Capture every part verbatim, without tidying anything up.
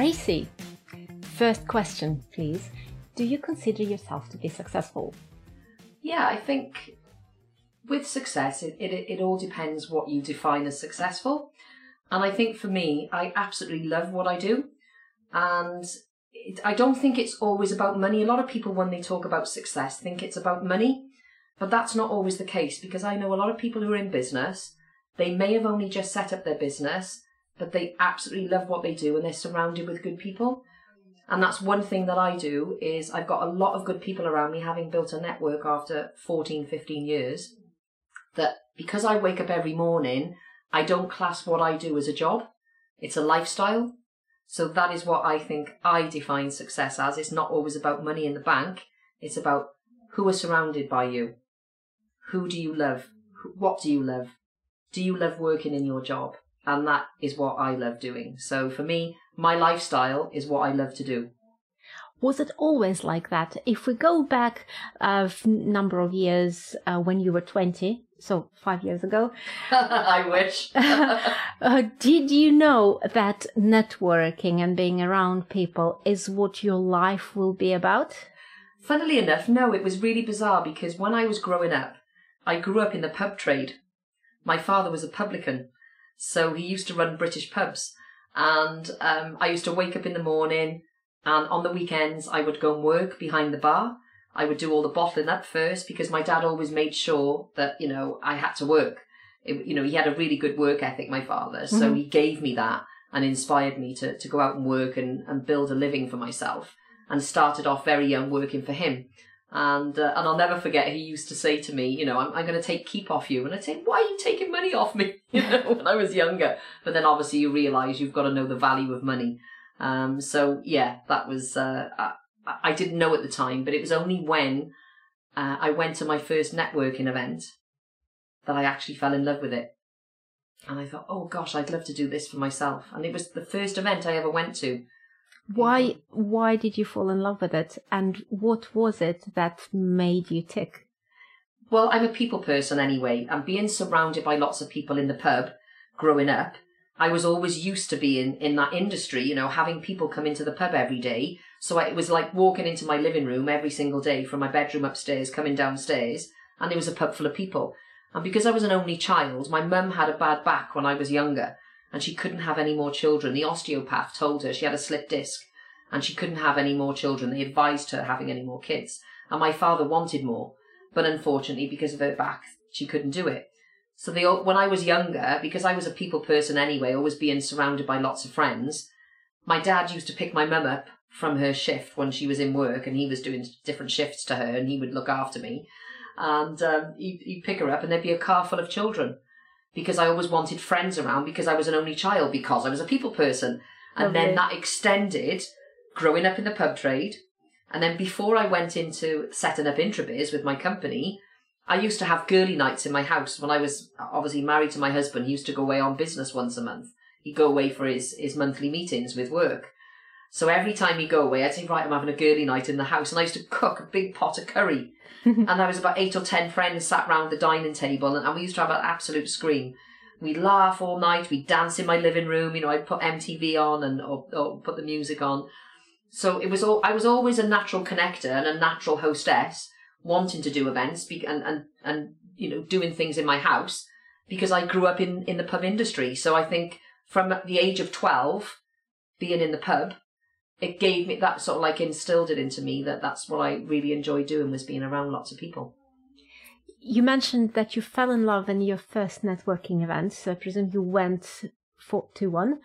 Tracy, first question, please. Do you consider yourself to be successful? Yeah, I think with success, it, it, it all depends what you define as successful. And I think for me, I absolutely love what I do. And it, I don't think it's always about money. A lot of people, when they talk about success, think it's about money. But that's not always the case, because I know a lot of people who are in business, they may have only just set up their business, but they absolutely love what they do and they're surrounded with good people. And that's one thing that I do, is I've got a lot of good people around me, having built a network after fourteen, fifteen years, that because I wake up every morning, I don't class what I do as a job. It's a lifestyle. So that is what I think I define success as. It's not always about money in the bank. It's about who are surrounded by you. Who do you love? What do you love? Do you love working in your job? And that is what I love doing. So for me, my lifestyle is what I love to do. Was it always like that? If we go back a number of years uh, when you were twenty, so five years ago. I wish. uh, did you know that networking and being around people is what your life will be about? Funnily enough, no, it was really bizarre, because when I was growing up, I grew up in the pub trade. My father was a publican, so he used to run British pubs. And um, I used to wake up in the morning, and on the weekends I would go and work behind the bar. I would do all the bottling up first, because my dad always made sure that, you know, I had to work. It, you know, he had a really good work ethic, my father. Mm-hmm. So he gave me that and inspired me to, to go out and work and, and build a living for myself, and started off very young working for him. And uh, and I'll never forget, he used to say to me, you know, I'm, I'm going to take keep off you. And I'd say, why are you taking money off me? You know, when I was younger. But then obviously you realise you've got to know the value of money. Um, so, yeah, that was, uh, I, I didn't know at the time, but it was only when uh, I went to my first networking event that I actually fell in love with it. And I thought, oh gosh, I'd love to do this for myself. And it was the first event I ever went to. Why why did you fall in love with it, and what was it that made you tick? Well, I'm a people person anyway, and being surrounded by lots of people in the pub growing up, I was always used to being in that industry, you know, having people come into the pub every day. So I, it was like walking into my living room every single day from my bedroom upstairs, coming downstairs, and it was a pub full of people. And because I was an only child, my mum had a bad back when I was younger, and she couldn't have any more children. The osteopath told her she had a slipped disc and she couldn't have any more children. They advised her having any more kids. And my father wanted more, but unfortunately, because of her back, she couldn't do it. So they, when I was younger, because I was a people person anyway, always being surrounded by lots of friends, my dad used to pick my mum up from her shift when she was in work, and he was doing different shifts to her, and he would look after me. And um, he'd, he'd pick her up, and there'd be a car full of children, because I always wanted friends around, because I was an only child, because I was a people person. And okay. Then that extended growing up in the pub trade. And then before I went into setting up Introbiz with my company, I used to have girly nights in my house when I was obviously married to my husband. He used to go away on business once a month. He'd go away for his, his monthly meetings with work. So every time he'd go away, I'd say, right, I'm having a girly night in the house. And I used to cook a big pot of curry. And there was about eight or ten friends sat round the dining table, and, and we used to have an absolute scream. We'd laugh all night, we'd dance in my living room, you know, I'd put M T V on and or, or put the music on. So it was all, I was always a natural connector and a natural hostess, wanting to do events be, and, and, and, you know, doing things in my house, because I grew up in, in the pub industry. So I think from the age of twelve, being in the pub, it gave me that, sort of like instilled it into me that that's what I really enjoy doing, was being around lots of people. You mentioned that you fell in love in your first networking event, so I presume you went for, to one.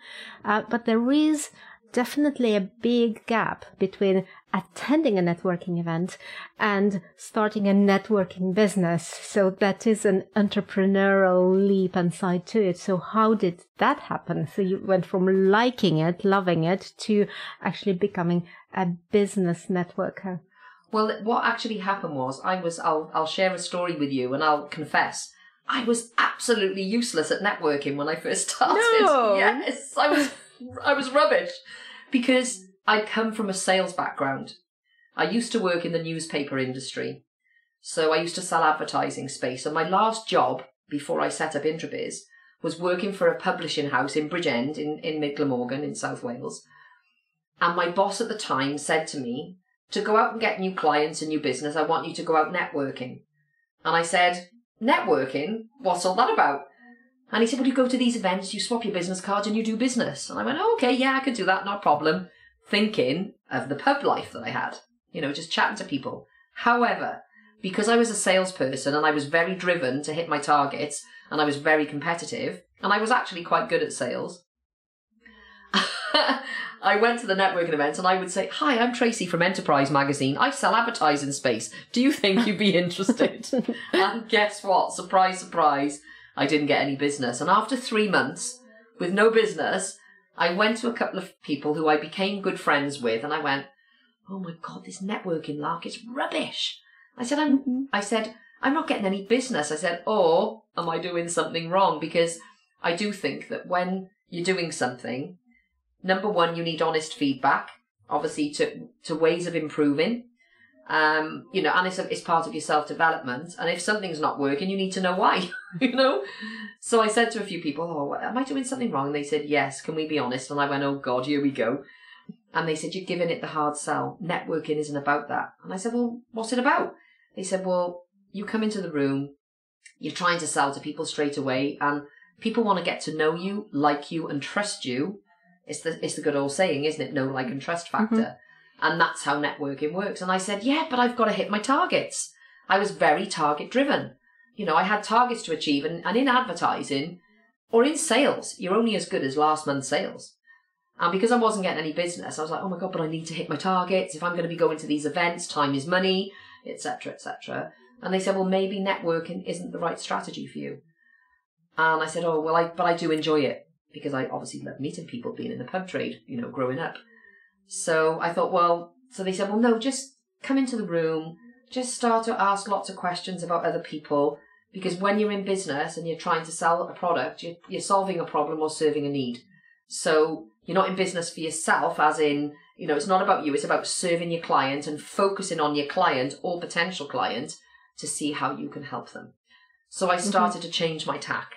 Uh, but there is definitely a big gap between attending a networking event and starting a networking business. So that is an entrepreneurial leap and side to it. So how did that happen? So you went from liking it, loving it, to actually becoming a business networker. Well, what actually happened was I was, I'll, I'll share a story with you, and I'll confess, I was absolutely useless at networking when I first started. No. Yes, I was, I was rubbish. Because I come from a sales background. I used to work in the newspaper industry. So I used to sell advertising space. And my last job before I set up Introbiz was working for a publishing house in Bridgend in, in Mid Glamorgan in South Wales. And my boss at the time said to me, to go out and get new clients and new business, I want you to go out networking. And I said, networking? What's all that about? And he said, well, you go to these events, you swap your business cards and you do business. And I went, oh, okay, yeah, I could do that, not a problem. Thinking of the pub life that I had, you know, just chatting to people. However, because I was a salesperson and I was very driven to hit my targets and I was very competitive and I was actually quite good at sales, I went to the networking events and I would say, hi, I'm Tracy from Enterprise Magazine. I sell advertising space. Do you think you'd be interested? And guess what? Surprise, surprise. I didn't get any business. And after three months with no business, I went to a couple of people who I became good friends with and I went, oh my God, this networking lark is rubbish. I said, I'm, I said, I'm not getting any business. I said, or am I doing something wrong? Because I do think that when you're doing something, number one, you need honest feedback, obviously, to, to ways of improving. Um, you know, and it's, a, it's part of your self-development. And if something's not working, you need to know why, you know? So I said to a few people, oh, am I doing something wrong? And they said, yes, can we be honest? And I went, oh, God, here we go. And they said, you're giving it the hard sell. Networking isn't about that. And I said, well, what's it about? They said, well, you come into the room, you're trying to sell to people straight away, and people want to get to know you, like you, and trust you. It's the, it's the good old saying, isn't it? Know, like, and trust factor. Mm-hmm. And that's how networking works. And I said, yeah, but I've got to hit my targets. I was very target driven. You know, I had targets to achieve. And, and in advertising or in sales, you're only as good as last month's sales. And because I wasn't getting any business, I was like, oh my God, but I need to hit my targets. If I'm going to be going to these events, time is money, et cetera, et cetera. And they said, well, maybe networking isn't the right strategy for you. And I said, oh, well, I, but I do enjoy it because I obviously love meeting people, being in the pub trade, you know, growing up. So I thought, well, so they said, well, no, just come into the room, just start to ask lots of questions about other people, because when you're in business and you're trying to sell a product, you're, you're solving a problem or serving a need. So you're not in business for yourself, as in, you know, it's not about you, it's about serving your client and focusing on your client or potential client to see how you can help them. So I started mm-hmm. to change my tack.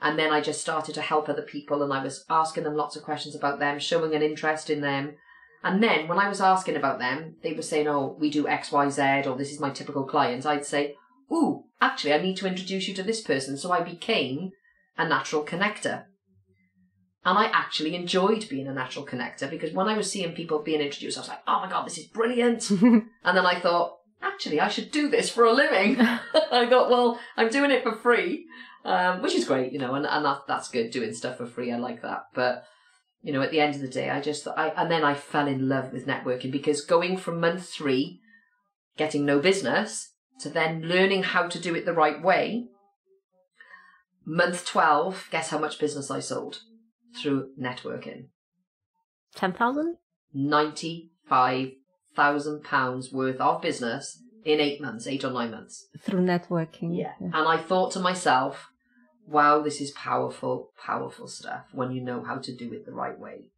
And then I just started to help other people and I was asking them lots of questions about them, showing an interest in them. And then when I was asking about them, they were saying, oh, we do X, Y, Z, or this is my typical client. I'd say, ooh, actually, I need to introduce you to this person. So I became a natural connector. And I actually enjoyed being a natural connector because when I was seeing people being introduced, I was like, oh my God, this is brilliant. And then I thought, actually, I should do this for a living. I thought, well, I'm doing it for free. Um, which is great, you know, and, and that, that's good, doing stuff for free, I like that. But, you know, at the end of the day, I just, I and then I fell in love with networking because going from month three, getting no business, to then learning how to do it the right way, month twelve, guess how much business I sold through networking? ten thousand? ninety-five thousand pounds worth of business in eight months, eight or nine months. Through networking. Yeah. yeah. And I thought to myself, wow, this is powerful, powerful stuff when you know how to do it the right way.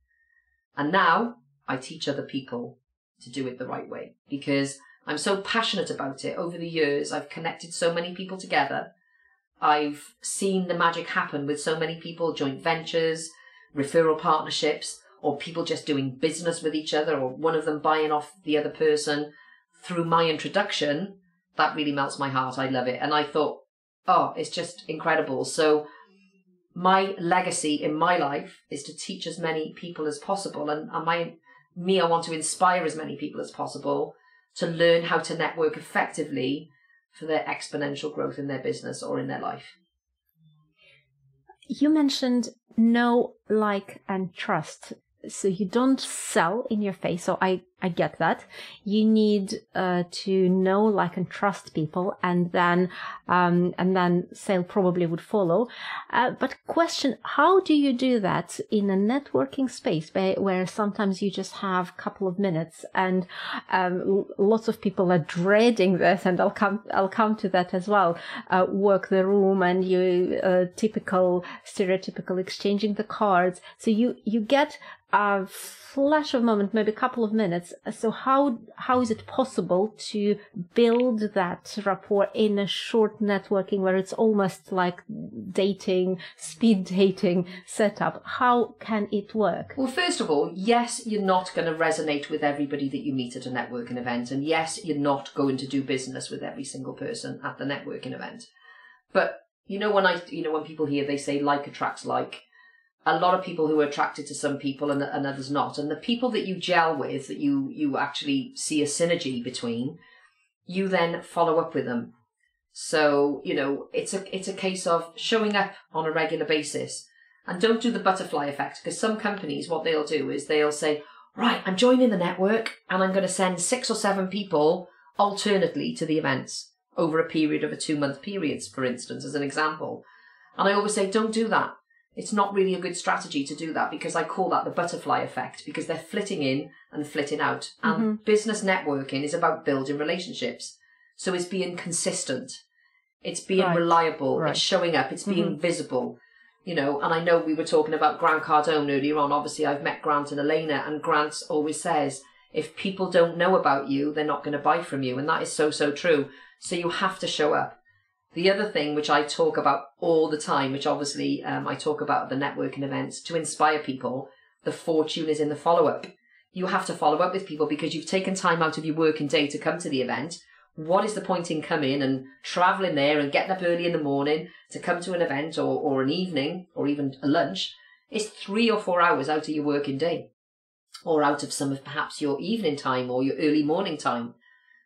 And now I teach other people to do it the right way because I'm so passionate about it. Over the years, I've connected so many people together. I've seen the magic happen with so many people, joint ventures, referral partnerships, or people just doing business with each other, or one of them buying off the other person. Through my introduction, that really melts my heart. I love it. And I thought, oh, it's just incredible. So my legacy in my life is to teach as many people as possible. And, and my me, I want to inspire as many people as possible to learn how to network effectively for their exponential growth in their business or in their life. You mentioned know, like, and trust. So you don't sell in your face. So I, I get that. You need uh, to know, like, and trust people, and then um, and then sale probably would follow. Uh, but question, how do you do that in a networking space where, where sometimes you just have a couple of minutes and um, lots of people are dreading this, and I'll come I'll come to that as well. Uh, work the room and you uh, typical stereotypical exchanging the cards. So you you get a flash of moment, maybe a couple of minutes, Yes. So how how is it possible to build that rapport in a short networking where it's almost like dating, speed dating setup? How can it work? Well, first of all, yes, you're not going to resonate with everybody that you meet at a networking event. And yes, you're not going to do business with every single person at the networking event. But, you know, when I, you know, when people hear, they say like attracts like. A lot of people who are attracted to some people and, and others not. And the people that you gel with, that you, you actually see a synergy between, you then follow up with them. So, you know, it's a, it's a case of showing up on a regular basis. And don't do the butterfly effect, because some companies, what they'll do is they'll say, right, I'm joining the network and I'm going to send six or seven people alternately to the events over a period of a two-month period, for instance, as an example. And I always say, don't do that. It's not really a good strategy to do that, because I call that the butterfly effect, because they're flitting in and flitting out. Mm-hmm. And business networking is about building relationships. So it's being consistent. It's being right. reliable. Right. It's showing up. It's being mm-hmm. visible. You know, and I know we were talking about Grant Cardone earlier on. Obviously, I've met Grant and Elena, and Grant always says, if people don't know about you, they're not going to buy from you. And that is so, so true. So you have to show up. The other thing which I talk about all the time, which obviously um, I talk about at the networking events, to inspire people, the fortune is in the follow-up. You have to follow up with people because you've taken time out of your working day to come to the event. What is the point in coming and travelling there and getting up early in the morning to come to an event or, or an evening or even a lunch? It's three or four hours out of your working day or out of some of perhaps your evening time or your early morning time.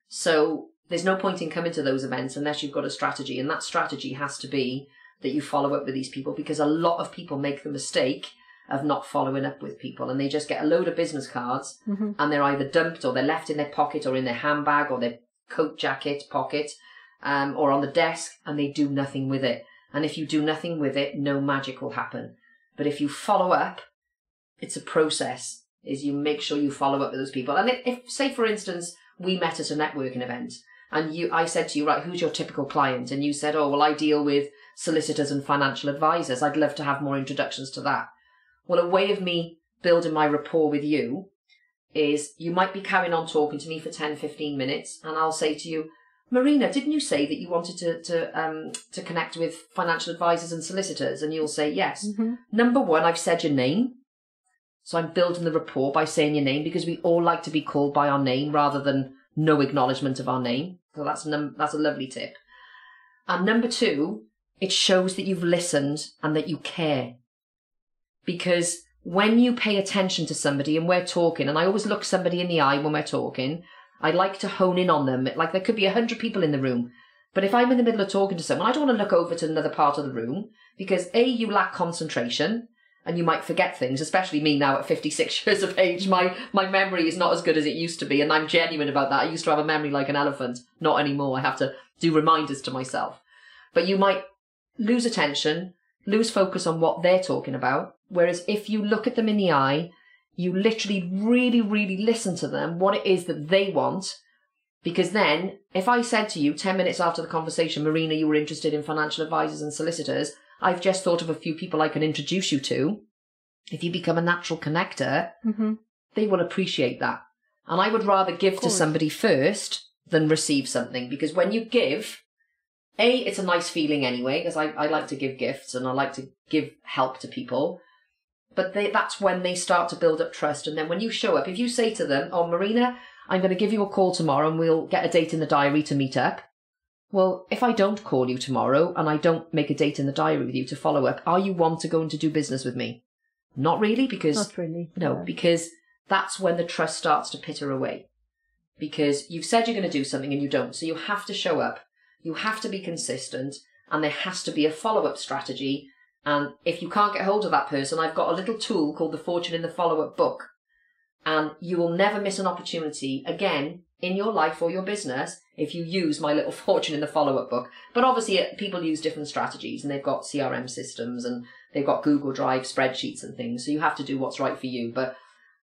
So there's no point in coming to those events unless you've got a strategy. And that strategy has to be that you follow up with these people, because a lot of people make the mistake of not following up with people. And they just get a load of business cards mm-hmm. and they're either dumped or they're left in their pocket or in their handbag or their coat jacket pocket um, or on the desk, and they do nothing with it. And if you do nothing with it, no magic will happen. But if you follow up, it's a process, is you make sure you follow up with those people. And if, if say, for instance, we met at a networking event, and you, I said to you, right, who's your typical client? And you said, oh, well, I deal with solicitors and financial advisors. I'd love to have more introductions to that. Well, a way of me building my rapport with you is you might be carrying on talking to me for ten, fifteen minutes. And I'll say to you, Marina, didn't you say that you wanted to, to, um, to connect with financial advisors and solicitors? And you'll say, yes. Mm-hmm. Number one, I've said your name. So I'm building the rapport by saying your name, because we all like to be called by our name rather than no acknowledgement of our name. So that's num- that's a lovely tip. And number two, it shows that you've listened and that you care. Because when you pay attention to somebody and we're talking, and I always look somebody in the eye when we're talking, I like to hone in on them. Like there could be a hundred people in the room. But if I'm in the middle of talking to someone, I don't want to look over to another part of the room, because A, you lack concentration and you might forget things, especially me now at fifty-six years of age. My my memory is not as good as it used to be, and I'm genuine about that. I used to have a memory like an elephant. Not anymore. I have to do reminders to myself. But you might lose attention, lose focus on what they're talking about, whereas if you look at them in the eye, you literally really, really listen to them, what it is that they want, because then if I said to you ten minutes after the conversation, Marina, you were interested in financial advisors and solicitors, I've just thought of a few people I can introduce you to. If you become a natural connector, mm-hmm. they will appreciate that. And I would rather give to somebody first than receive something, because when you give, A, it's a nice feeling anyway, because I, I like to give gifts and I like to give help to people. But they, that's when they start to build up trust. And then when you show up, if you say to them, oh, Marina, I'm going to give you a call tomorrow and we'll get a date in the diary to meet up. Well, if I don't call you tomorrow and I don't make a date in the diary with you to follow up, are you want to go and to do business with me? Not really, because... Not really. No, yeah. Because that's when the trust starts to pitter away. Because you've said you're going to do something and you don't. So you have to show up. You have to be consistent. And there has to be a follow-up strategy. And if you can't get hold of that person, I've got a little tool called the Fortune in the Follow-Up book. And you will never miss an opportunity again in your life or your business if you use my little Fortune in the Follow-Up book. But obviously people use different strategies, and they've got C R M systems and they've got Google Drive spreadsheets and things. So you have to do what's right for you. But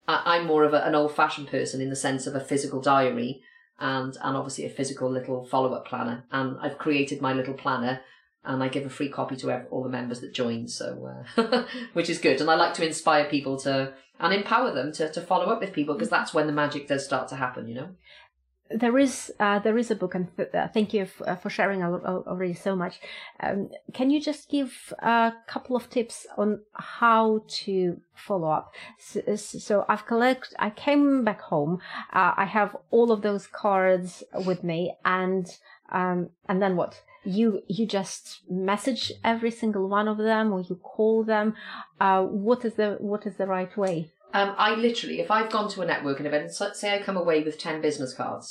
I'm more of a, an old-fashioned person in the sense of a physical diary and, and obviously a physical little follow-up planner. And I've created my little planner and I give a free copy to all the members that join, so uh, which is good. And I like to inspire people to and empower them to, to follow up with people, because that's when the magic does start to happen, you know. There is uh, there is a book, and th uh, thank you f uh, for sharing al al already so much. Um, can you just give a couple of tips on how to follow up? So, so I've collect. I came back home. Uh, I have all of those cards with me, and um, and then what? You you just message every single one of them, or you call them. Uh, what is the what is the right way? Um, I literally, if I've gone to a networking event, and say I come away with ten business cards,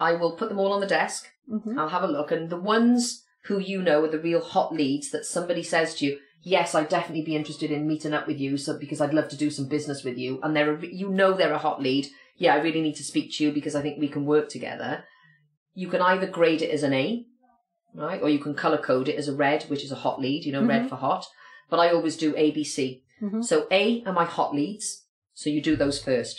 I will put them all on the desk. Mm-hmm. I'll have a look, and the ones who you know are the real hot leads that somebody says to you, yes, I'd definitely be interested in meeting up with you, so because I'd love to do some business with you, and they're a, you know they're a hot lead. Yeah, I really need to speak to you because I think we can work together. You can either grade it as an A, right, or you can colour code it as a red, which is a hot lead. You know, mm-hmm. red for hot. But I always do A, B, C. Mm-hmm. So A are my hot leads, so you do those first.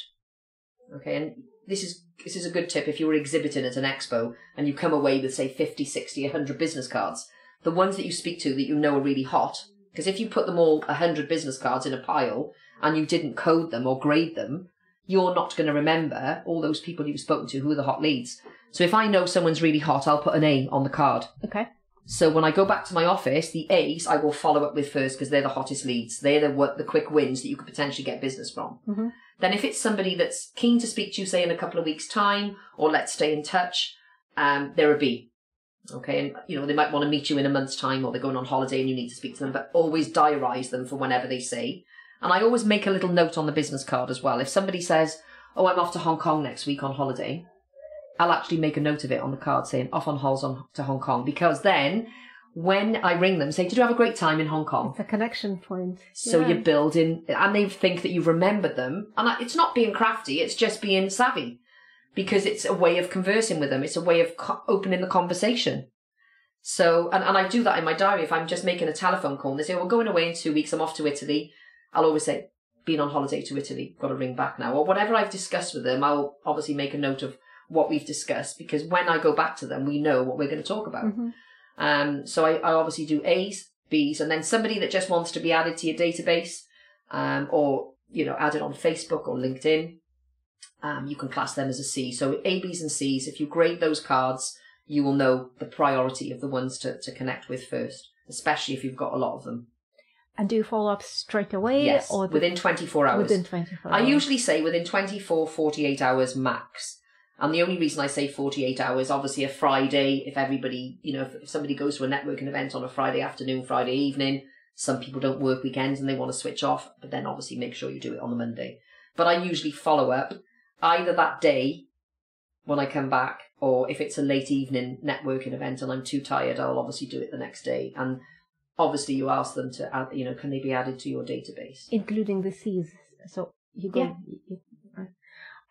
Okay, and this is this is a good tip if you were exhibiting at an expo and you come away with, say, fifty, sixty, a hundred business cards. The ones that you speak to that you know are really hot, because if you put them all, a hundred business cards in a pile, and you didn't code them or grade them, you're not going to remember all those people you've spoken to who are the hot leads. So if I know someone's really hot, I'll put an A on the card. Okay. So when I go back to my office, the A's I will follow up with first, because they're the hottest leads. They're the what, the quick wins that you could potentially get business from. Mm-hmm. Then if it's somebody that's keen to speak to you, say, in a couple of weeks' time, or let's stay in touch, um, they're a B. Okay, and you know they might want to meet you in a month's time, or they're going on holiday and you need to speak to them, but always diarise them for whenever they say. And I always make a little note on the business card as well. If somebody says, oh, I'm off to Hong Kong next week on holiday, I'll actually make a note of it on the card saying off on holes on to Hong Kong, because then when I ring them, say, did you have a great time in Hong Kong? It's a connection point. So yeah. You're building, and they think that you've remembered them. And it's not being crafty, it's just being savvy, because it's a way of conversing with them. It's a way of co opening the conversation. So, and, and I do that in my diary. If I'm just making a telephone call and they say, well, going away in two weeks, I'm off to Italy, I'll always say, been on holiday to Italy, got to ring back now. Or whatever I've discussed with them, I'll obviously make a note of what we've discussed, because when I go back to them, we know what we're going to talk about. Mm-hmm. um, so I, I obviously do A's, B's, and then somebody that just wants to be added to your database, um, or, you know, added on Facebook or LinkedIn, um, you can class them as a C. So A, B's and C's, if you grade those cards, you will know the priority of the ones to, to connect with first, especially if you've got a lot of them. And do you follow up straight away? Yes, or within twenty-four hours. Within twenty-four hours. I usually say within twenty-four, forty-eight hours max. And the only reason I say forty-eight hours, obviously a Friday, if everybody, you know, if somebody goes to a networking event on a Friday afternoon, Friday evening, some people don't work weekends and they want to switch off, but then obviously make sure you do it on the Monday. But I usually follow up either that day when I come back, or if it's a late evening networking event and I'm too tired, I'll obviously do it the next day. And obviously you ask them to, add, you know, can they be added to your database? Including the C's. So you go... Yeah. You,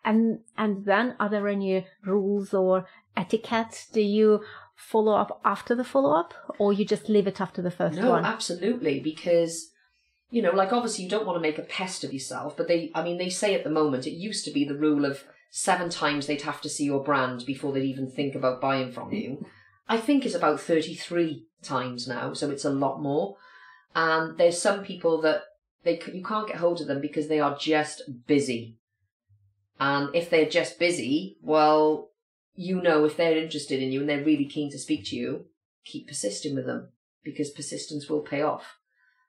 And and then, are there any rules or etiquette? Do you follow up after the follow up, or you just leave it after the first no, one? No, absolutely, because you know, like obviously, you don't want to make a pest of yourself. But they, I mean, they say at the moment it used to be the rule of seven times they'd have to see your brand before they'd even think about buying from you. I think it's about thirty-three times now, so it's a lot more. And there's some people that they you can't get hold of them because they are just busy. And if they're just busy, well, you know, if they're interested in you and they're really keen to speak to you, keep persisting with them, because persistence will pay off.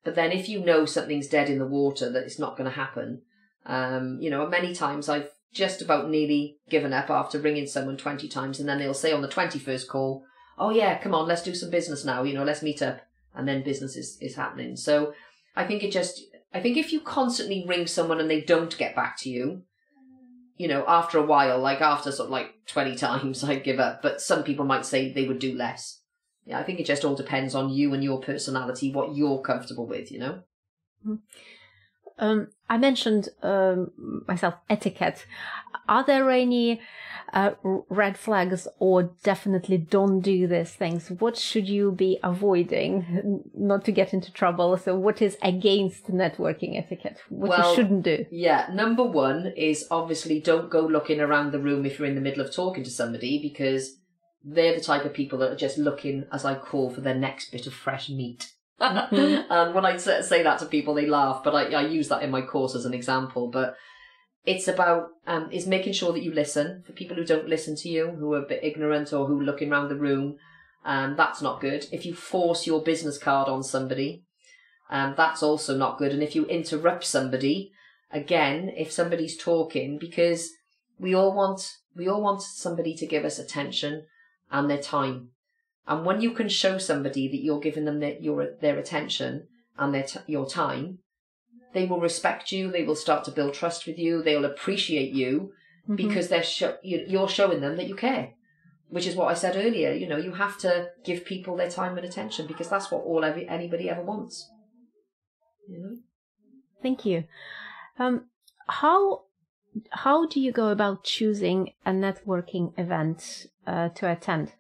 But then if you know something's dead in the water, that it's not going to happen, um, you know, many times I've just about nearly given up after ringing someone twenty times, and then they'll say on the twenty-first call, oh yeah, come on, let's do some business now, you know, let's meet up. And then business is, is happening. So I think it just, I think if you constantly ring someone and they don't get back to you, you know, after a while, like after sort of like twenty times, I'd give up. But some people might say they would do less. Yeah, I think it just all depends on you and your personality, what you're comfortable with, you know? Um, I mentioned um, myself, etiquette. Are there any uh, red flags or definitely don't do these things? What should you be avoiding not to get into trouble? So what is against networking etiquette? What well, you shouldn't do? Yeah, number one is obviously don't go looking around the room if you're in the middle of talking to somebody, because they're the type of people that are just looking, as I call, for their next bit of fresh meat. And when I say that to people, they laugh, but I, I use that in my course as an example. But it's about um, is making sure that you listen. For people who don't listen to you, who are a bit ignorant or who are looking around the room, um, that's not good. If you force your business card on somebody, um, that's also not good. And if you interrupt somebody, again, if somebody's talking, because we all want we all want somebody to give us attention and their time. And when you can show somebody that you're giving them their, your, their attention and their t your time, they will respect you. They will start to build trust with you. They will appreciate you mm-hmm. because they're sho you're showing them that you care, which is what I said earlier. You know, you have to give people their time and attention because that's what all every, anybody ever wants. You know? Thank you. Um, how how do you go about choosing a networking event uh, to attend?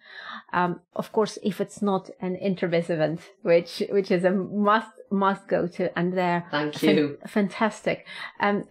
Um, of course, if it's not an Introbiz event, which which is a must. must go to, and they're thank you fan fantastic. Um,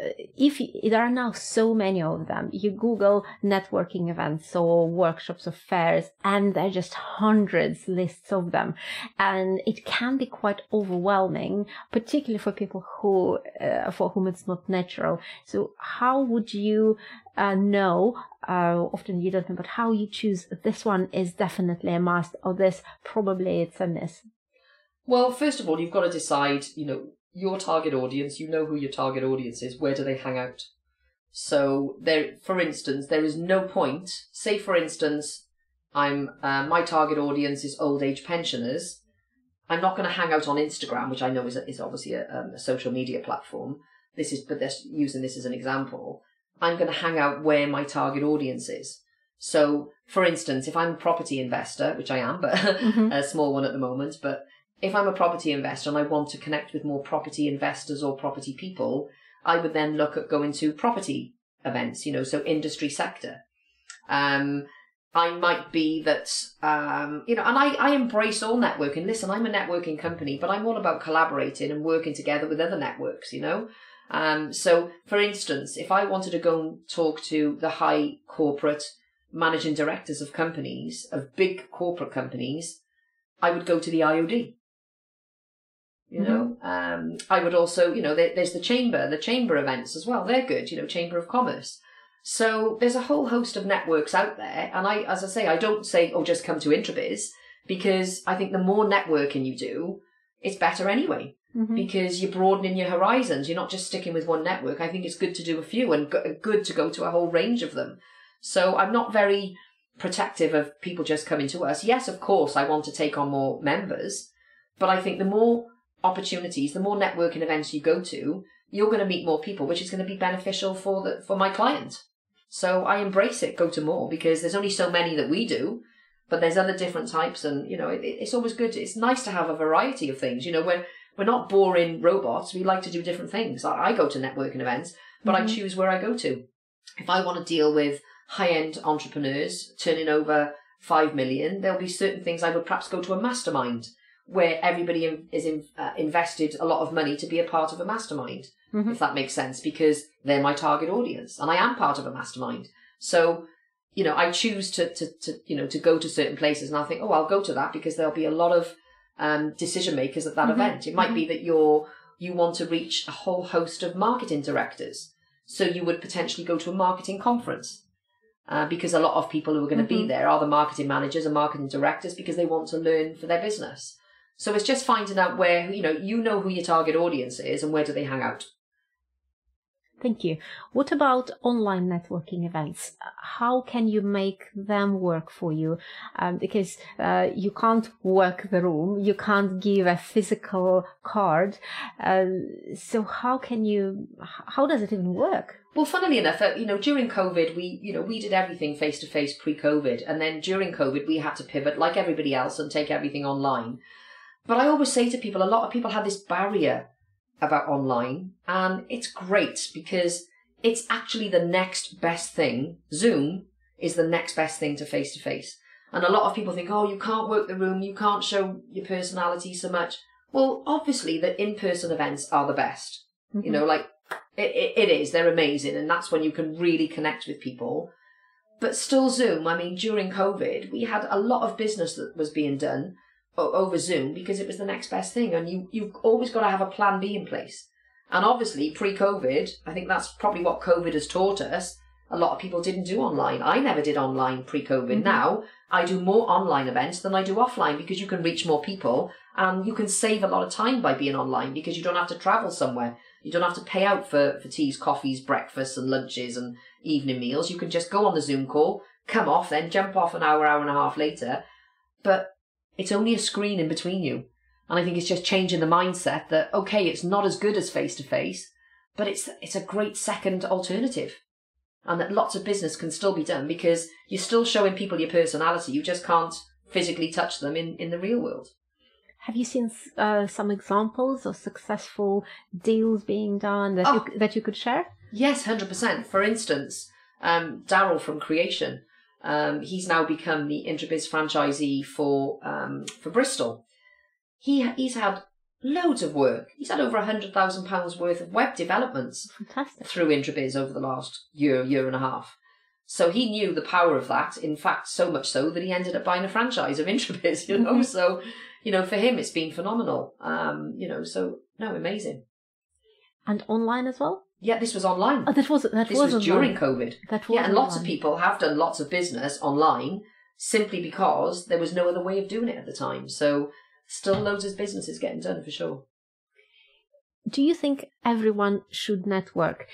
if you, there are now so many of them, you Google networking events or workshops or fairs, and there are just hundreds lists of them, and it can be quite overwhelming, particularly for people who uh, for whom it's not natural. So, how would you uh, know? Uh, often you don't know, but how you choose this one is definitely a must, or this probably it's a miss. Well, first of all, you've got to decide, you know, your target audience. You know who your target audience is. Where do they hang out? So, there, for instance, there is no point. Say, for instance, I'm uh, my target audience is old age pensioners. I'm not going to hang out on Instagram, which I know is a, is obviously a, um, a social media platform. This is, but they're using this as an example. I'm going to hang out where my target audience is. So, for instance, if I'm a property investor, which I am, but mm-hmm. a small one at the moment, but if I'm a property investor and I want to connect with more property investors or property people, I would then look at going to property events, you know, so industry sector. Um, I might be that, um, you know, and I, I embrace all networking. Listen, I'm a networking company, but I'm all about collaborating and working together with other networks, you know. Um, so, for instance, if I wanted to go and talk to the high corporate managing directors of companies, of big corporate companies, I would go to the I O D. You know, um, I would also, you know, there, there's the chamber, the chamber events as well. They're good, you know, Chamber of Commerce. So there's a whole host of networks out there. And I, as I say, I don't say, oh, just come to Introbiz, because I think the more networking you do, it's better anyway, mm-hmm. because you're broadening your horizons. You're not just sticking with one network. I think it's good to do a few and good to go to a whole range of them. So I'm not very protective of people just coming to us. Yes, of course, I want to take on more members, but I think the more opportunities, the more networking events you go to, you're going to meet more people, which is going to be beneficial for the for my client. So I embrace it, go to more, because there's only so many that we do, but there's other different types, and you know it, it's always good. It's nice to have a variety of things. You know, we're we're not boring robots. We like to do different things. I, I go to networking events, but mm-hmm. I choose where I go to. If I want to deal with high-end entrepreneurs turning over five million, there'll be certain things I would perhaps go to a mastermind, where everybody is in, uh, invested a lot of money to be a part of a mastermind, mm-hmm. if that makes sense, because they're my target audience and I am part of a mastermind. So, you know, I choose to, to, to you know, to go to certain places and I think, oh, I'll go to that because there'll be a lot of um, decision makers at that mm-hmm. event. It might mm-hmm. be that you're, you want to reach a whole host of marketing directors. So you would potentially go to a marketing conference. Uh, because a lot of people who are going to mm-hmm. be there are the marketing managers and marketing directors because they want to learn for their business. So it's just finding out where, you know, you know who your target audience is and where do they hang out. Thank you. What about online networking events? How can you make them work for you? Um, because uh, you can't work the room, you can't give a physical card. Uh, so how can you, how does it even work? Well, funnily enough, uh, you know, during COVID, we, you know, we did everything face-to-face pre-COVID. And then during COVID, we had to pivot like everybody else and take everything online. But I always say to people, a lot of people have this barrier about online, and it's great because it's actually the next best thing. Zoom is the next best thing to face-to-face. And a lot of people think, oh, you can't work the room, you can't show your personality so much. Well, obviously, the in-person events are the best. Mm-hmm. You know, like, it, it, it is. They're amazing, and that's when you can really connect with people. But still Zoom, I mean, during COVID, we had a lot of business that was being done over Zoom because it was the next best thing. And you, you've always got to have a plan B in place. And obviously, pre-COVID, I think that's probably what COVID has taught us. A lot of people didn't do online. I never did online pre-COVID. Mm-hmm. Now, I do more online events than I do offline because you can reach more people and you can save a lot of time by being online because you don't have to travel somewhere. You don't have to pay out for, for teas, coffees, breakfasts and lunches and evening meals. You can just go on the Zoom call, come off then, jump off an hour, hour and a half later. But it's only a screen in between you. And I think it's just changing the mindset that, okay, it's not as good as face-to-face, but it's it's a great second alternative. And that lots of business can still be done because you're still showing people your personality. You just can't physically touch them in, in the real world. Have you seen uh, some examples of successful deals being done that, oh, you, that you could share? Yes, one hundred percent. For instance, um, Daryl from Creation, um, he's now become the Introbiz franchisee for um, for Bristol. He He's had loads of work. He's had over one hundred thousand pounds worth of web developments Fantastic. Through Introbiz over the last year, year and a half. So he knew the power of that. In fact, so much so that he ended up buying a franchise of Introbiz, you know. So, you know, for him, it's been phenomenal. Um, you know, so, no, amazing. And online as well? Yeah, this was online. Oh, that was, that this was, was during COVID. That was yeah, and online. Lots of people have done lots of business online simply because there was no other way of doing it at the time. So, still loads of businesses getting done, for sure. Do you think everyone should network?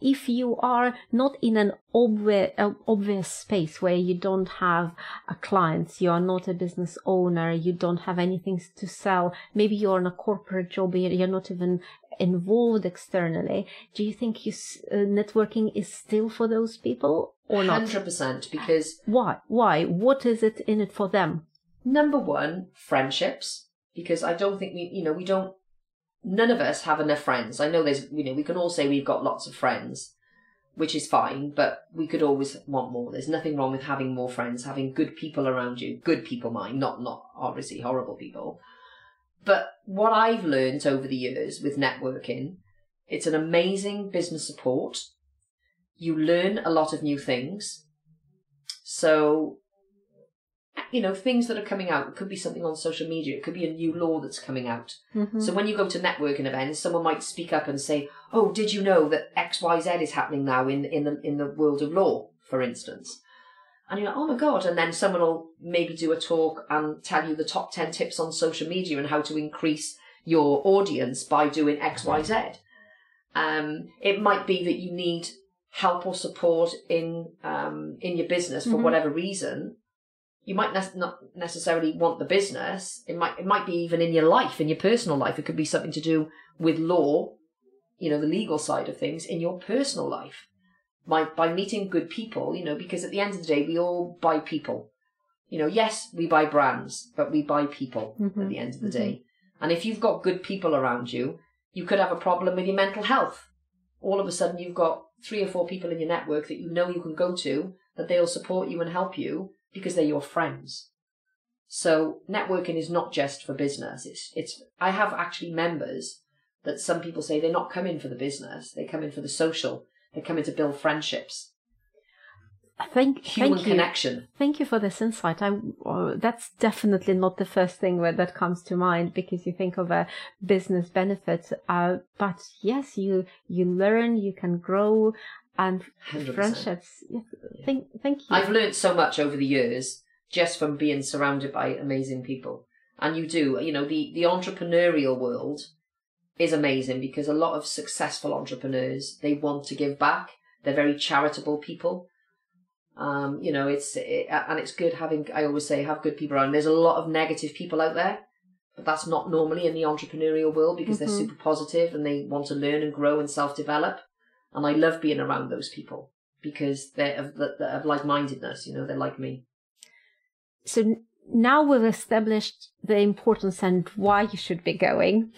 If you are not in an obvious, uh, obvious space where you don't have a client, you are not a business owner, you don't have anything to sell, maybe you're in a corporate job, you're not even involved externally, do you think you, uh, networking is still for those people or not? one hundred percent, because... Why? Why? What is it in it for them? Number one, friendships, because I don't think we, you know, we don't, none of us have enough friends. I know there's, you know, we can all say we've got lots of friends, which is fine, but we could always want more. There's nothing wrong with having more friends, having good people around you, good people, mind, not, not obviously horrible people. But what I've learned over the years with networking, it's an amazing business support. You learn a lot of new things. So... you know, things that are coming out. It could be something on social media. It could be a new law that's coming out. Mm-hmm. So when you go to networking events, someone might speak up and say, oh, did you know that X Y Z is happening now in, in, the, in the world of law, for instance? And you're like, oh my God. And then someone will maybe do a talk and tell you the top ten tips on social media and how to increase your audience by doing X Y Z. Um, it might be that you need help or support in, um, in your business for mm-hmm. whatever reason. You might ne- not necessarily want the business. It might it might be even in your life, in your personal life. It could be something to do with law, you know, the legal side of things in your personal life. By, by meeting good people, you know, because at the end of the day, we all buy people. You know, yes, we buy brands, but we buy people mm-hmm. at the end of the mm-hmm. day. And if you've got good people around you, you could have a problem with your mental health. All of a sudden, you've got three or four people in your network that you know you can go to, that they'll support you and help you, because they're your friends. So networking is not just for business. It's it's. I have actually members that some people say they're not coming for the business. They come in for the social. They come in to build friendships. Thank, Human thank you. Connection. Thank you for this insight. I, uh, that's definitely not the first thing where that comes to mind because you think of a business benefit. Uh, but yes, you you learn, you can grow. And one hundred percent. Friendships. Yeah. Thank, thank you. I've learned so much over the years just from being surrounded by amazing people. And you do, you know, the, the entrepreneurial world is amazing because a lot of successful entrepreneurs, they want to give back. They're very charitable people. Um, you know, it's, it, and it's good having, I always say, have good people around. There's a lot of negative people out there, but that's not normally in the entrepreneurial world because mm-hmm. they're super positive and they want to learn and grow and self-develop. And I love being around those people because they're of, they're of like-mindedness, you know, they're like me. So now we've established the importance and why you should be going.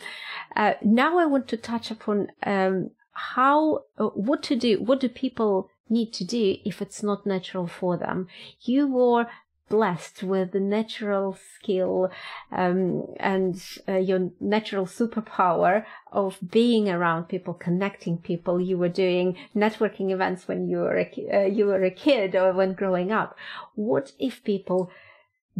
Uh, now I want to touch upon um, how, uh, what to do, what do people need to do if it's not natural for them? You were blessed with the natural skill um, and uh, your natural superpower of being around people, connecting people. You were doing networking events when you were a, uh, you were a kid or when growing up. What if people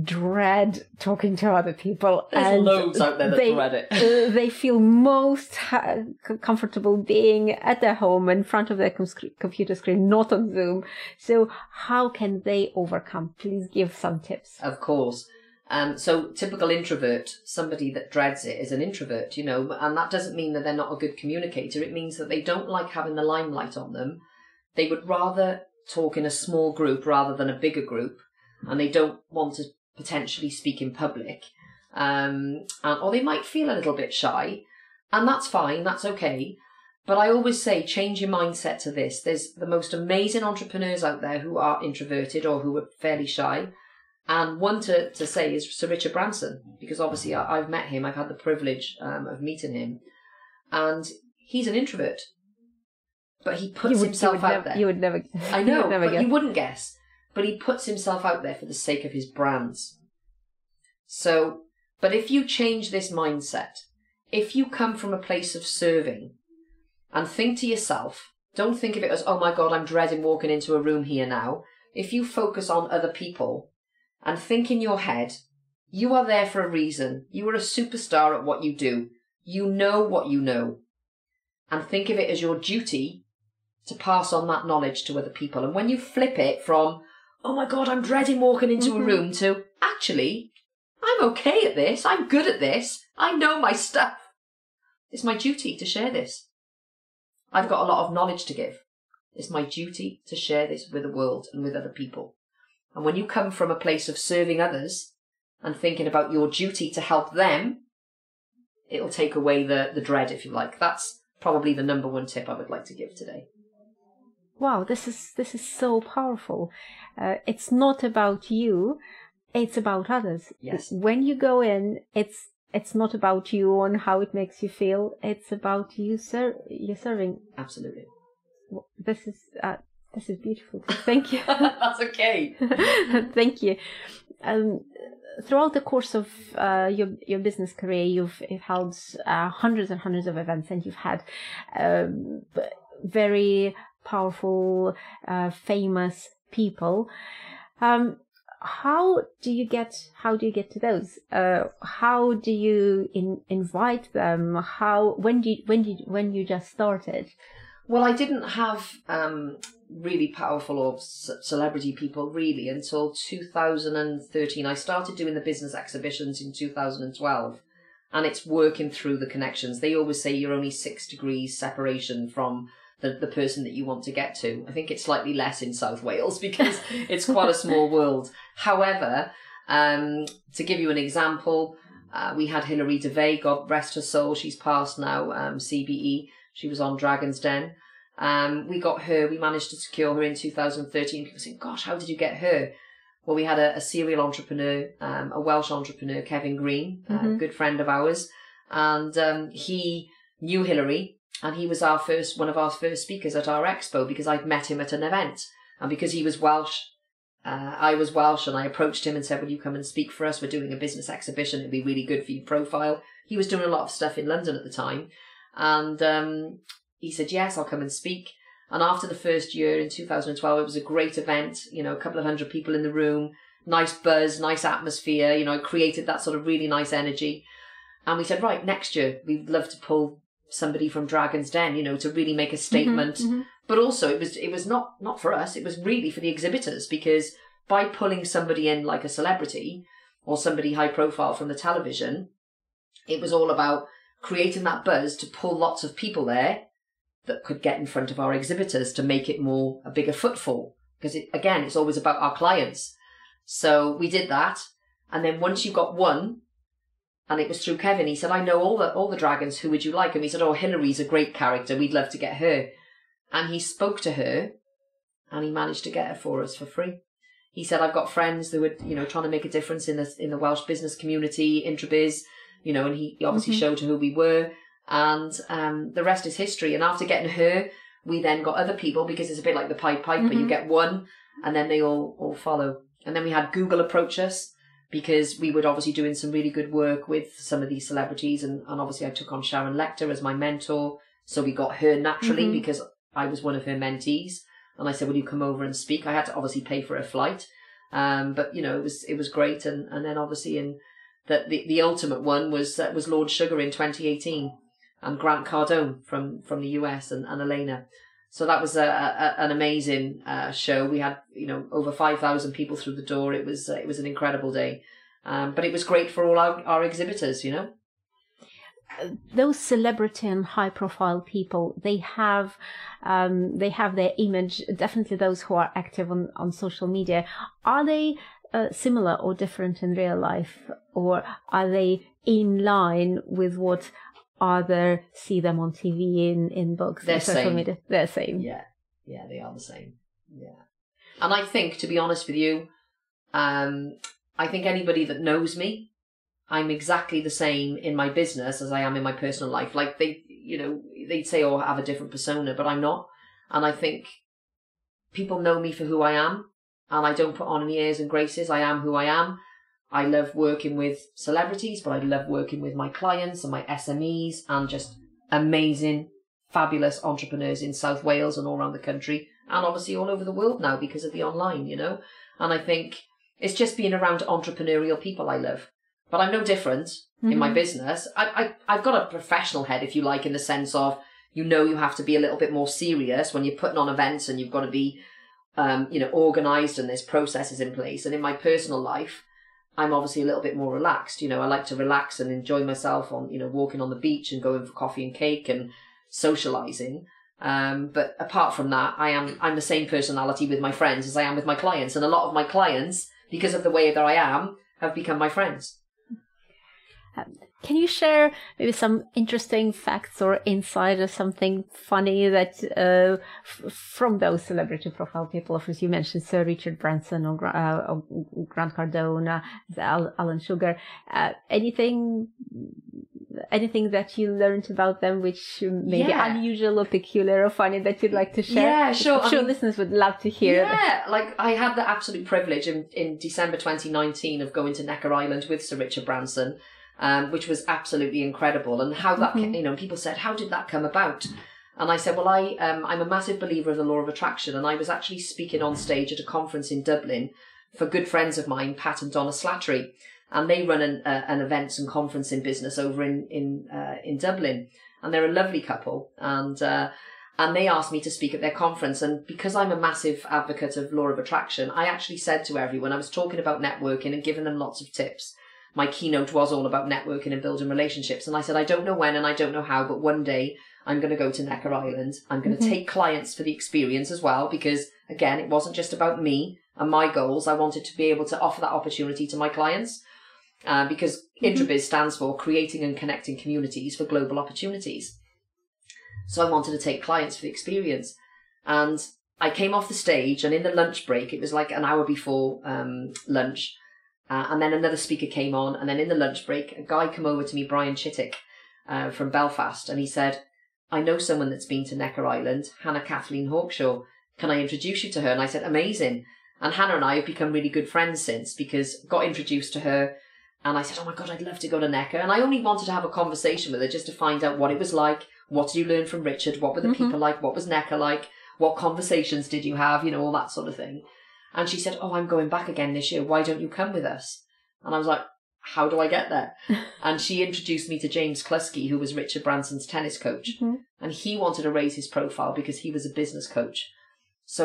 dread talking to other people? There's and loads out there that they, dread it. uh, they feel most ha comfortable being at their home in front of their com computer screen, not on Zoom. So how can they overcome? Please give some tips. Of course. Um, so typical introvert, somebody that dreads it is an introvert, you know, and that doesn't mean that they're not a good communicator. It means that they don't like having the limelight on them. They would rather talk in a small group rather than a bigger group, and they don't want to potentially speak in public, um, and, or they might feel a little bit shy, and that's fine, that's okay. But I always say, change your mindset to this. There's the most amazing entrepreneurs out there who are introverted or who are fairly shy, and one to, to say is Sir Richard Branson, because obviously I, I've met him, I've had the privilege um, of meeting him, and he's an introvert, but he puts would, himself out there. You would never guess. I know, you never but guess. You wouldn't guess. But he puts himself out there for the sake of his brands. So, but if you change this mindset, if you come from a place of serving and think to yourself, don't think of it as, oh my God, I'm dreading walking into a room here now. If you focus on other people and think in your head, you are there for a reason. You are a superstar at what you do. You know what you know. And think of it as your duty to pass on that knowledge to other people. And when you flip it from, oh my God, I'm dreading walking into mm-hmm. a room to, actually, I'm okay at this. I'm good at this. I know my stuff. It's my duty to share this. I've got a lot of knowledge to give. It's my duty to share this with the world and with other people. And when you come from a place of serving others and thinking about your duty to help them, it'll take away the, the dread, if you like. That's probably the number one tip I would like to give today. Wow, this is this is so powerful. Uh, it's not about you, it's about others. Yes. When you go in, it's it's not about you and how it makes you feel. It's about you, sir. You're serving. Absolutely. This is uh, this is beautiful. Thank you. That's okay. Thank you. Um, throughout the course of uh, your your business career, you've, you've held uh, hundreds and hundreds of events, and you've had um, very powerful, uh, famous people. Um, how do you get? How do you get to those? Uh, how do you in, invite them? How? When do you, when do you, when you just started? Well, I didn't have um, really powerful or celebrity people really until two thousand thirteen. I started doing the business exhibitions in two thousand twelve, and it's working through the connections. They always say you're only six degrees separation from The, the person that you want to get to. I think it's slightly less in South Wales because it's quite a small world. However, um, to give you an example, uh, we had Hilary DeVay, God rest her soul, she's passed now, um, C B E. She was on Dragon's Den. Um, we got her, we managed to secure her in two thousand thirteen. People say, gosh, how did you get her? Well, we had a, a serial entrepreneur, um, a Welsh entrepreneur, Kevin Green, mm-hmm. a good friend of ours. And um, he knew Hilary. And he was our first, one of our first speakers at our expo because I'd met him at an event. And because he was Welsh, uh, I was Welsh, and I approached him and said, will you come and speak for us? We're doing a business exhibition. It'd be really good for your profile. He was doing a lot of stuff in London at the time. And um, he said, yes, I'll come and speak. And after the first year in two thousand twelve, it was a great event, you know, a couple of hundred people in the room, nice buzz, nice atmosphere. You know, it created that sort of really nice energy. And we said, right, next year, we'd love to pull somebody from Dragon's Den, you know, to really make a statement. Mm-hmm, mm-hmm. But also it was it was not not for us, it was really for the exhibitors, because by pulling somebody in like a celebrity or somebody high profile from the television, it was all about creating that buzz to pull lots of people there that could get in front of our exhibitors to make it more a bigger footfall, because it, again, it's always about our clients. So we did that, and then once you got one. And it was through Kevin. He said, I know all the all the dragons. Who would you like? And we said, oh, Hilary's a great character. We'd love to get her. And he spoke to her, and he managed to get her for us for free. He said, I've got friends who were, you know, trying to make a difference in the in the Welsh business community, Introbiz, you know. And he obviously mm-hmm. showed her who we were, and um, the rest is history. And after getting her, we then got other people, because it's a bit like the Pied Piper. Mm-hmm. You get one, and then they all all follow. And then we had Google approach us because we were obviously doing some really good work with some of these celebrities. And, and obviously I took on Sharon Lecter as my mentor. So we got her naturally mm-hmm. because I was one of her mentees. And I said, will you come over and speak? I had to obviously pay for a flight. Um, but, you know, it was it was great. And, and then obviously in that the, the ultimate one was uh, was Lord Sugar in twenty eighteen and Grant Cardone from, from the U S and, and Elena. So that was a, a, an amazing uh, show. We had, you know, over five thousand people through the door. It was uh, it was an incredible day. Um, but it was great for all our, our exhibitors, you know. Those celebrity and high profile people, they have um they have their image, definitely those who are active on on social media. Are they uh, similar or different in real life, or are they in line with what others see them on T V, in in books, they're in social same. media? They're the same. Yeah, yeah, they are the same. Yeah. And I think, to be honest with you, um I think anybody that knows me, I'm exactly the same in my business as I am in my personal life. Like, they, you know, they'd say, oh, I have a different persona, but I'm not. And I think people know me for who I am, and I don't put on any airs and graces. I am who I am. I love working with celebrities, but I love working with my clients and my S M Es and just amazing, fabulous entrepreneurs in South Wales and all around the country, and obviously all over the world now because of the online, you know. And I think it's just being around entrepreneurial people I love. But I'm no different mm-hmm. in my business. I, I, I've got a professional head, if you like, in the sense of, you know, you have to be a little bit more serious when you're putting on events, and you've got to be, um, you know, organised, and there's processes in place. And in my personal life, I'm obviously a little bit more relaxed. You know, I like to relax and enjoy myself on, you know, walking on the beach and going for coffee and cake and socialising. Um, but apart from that, I am I'm the same personality with my friends as I am with my clients. And a lot of my clients, because of the way that I am, have become my friends. Can you share maybe some interesting facts or insight or something funny that uh, f from those celebrity profile people? Of course, you mentioned Sir Richard Branson or, uh, or Grant Cardone, uh, Alan Sugar. Uh, anything, anything that you learned about them which may be yeah. unusual or peculiar or funny that you'd like to share? Yeah, sure. I'm sure I mean, listeners would love to hear. Yeah, that. Like, I had the absolute privilege in, in December twenty nineteen of going to Necker Island with Sir Richard Branson. Um, which was absolutely incredible. And how that, mm-hmm. you know, people said, how did that come about? And I said, well, I, um, I'm a massive believer of the law of attraction. And I was actually speaking on stage at a conference in Dublin for good friends of mine, Pat and Donna Slattery. And they run an, uh, an events and conference in business over in, in, uh, in Dublin. And they're a lovely couple. And, uh, and they asked me to speak at their conference. And because I'm a massive advocate of law of attraction, I actually said to everyone, I was talking about networking and giving them lots of tips. My keynote was all about networking and building relationships. And I said, I don't know when and I don't know how, but one day I'm going to go to Necker Island. I'm going to mm-hmm. take clients for the experience as well, because, again, it wasn't just about me and my goals. I wanted to be able to offer that opportunity to my clients uh, because mm-hmm. Introbiz stands for Creating and Connecting Communities for Global Opportunities. So I wanted to take clients for the experience. And I came off the stage, and in the lunch break, it was like an hour before um, lunch, Uh, and then another speaker came on, and then in the lunch break, a guy came over to me, Brian Chittick, uh, from Belfast, and he said, I know someone that's been to Necker Island, Hannah Kathleen Hawkshaw. Can I introduce you to her? And I said, amazing. And Hannah and I have become really good friends since, because I got introduced to her, and I said, oh my God, I'd love to go to Necker. And I only wanted to have a conversation with her just to find out what it was like, what did you learn from Richard, what were the mm-hmm. people like, what was Necker like, what conversations did you have, you know, all that sort of thing. And she said, oh, I'm going back again this year. Why don't you come with us? And I was like, how do I get there? And she introduced me to James Klusky, who was Richard Branson's tennis coach. Mm-hmm. And he wanted to raise his profile because he was a business coach. So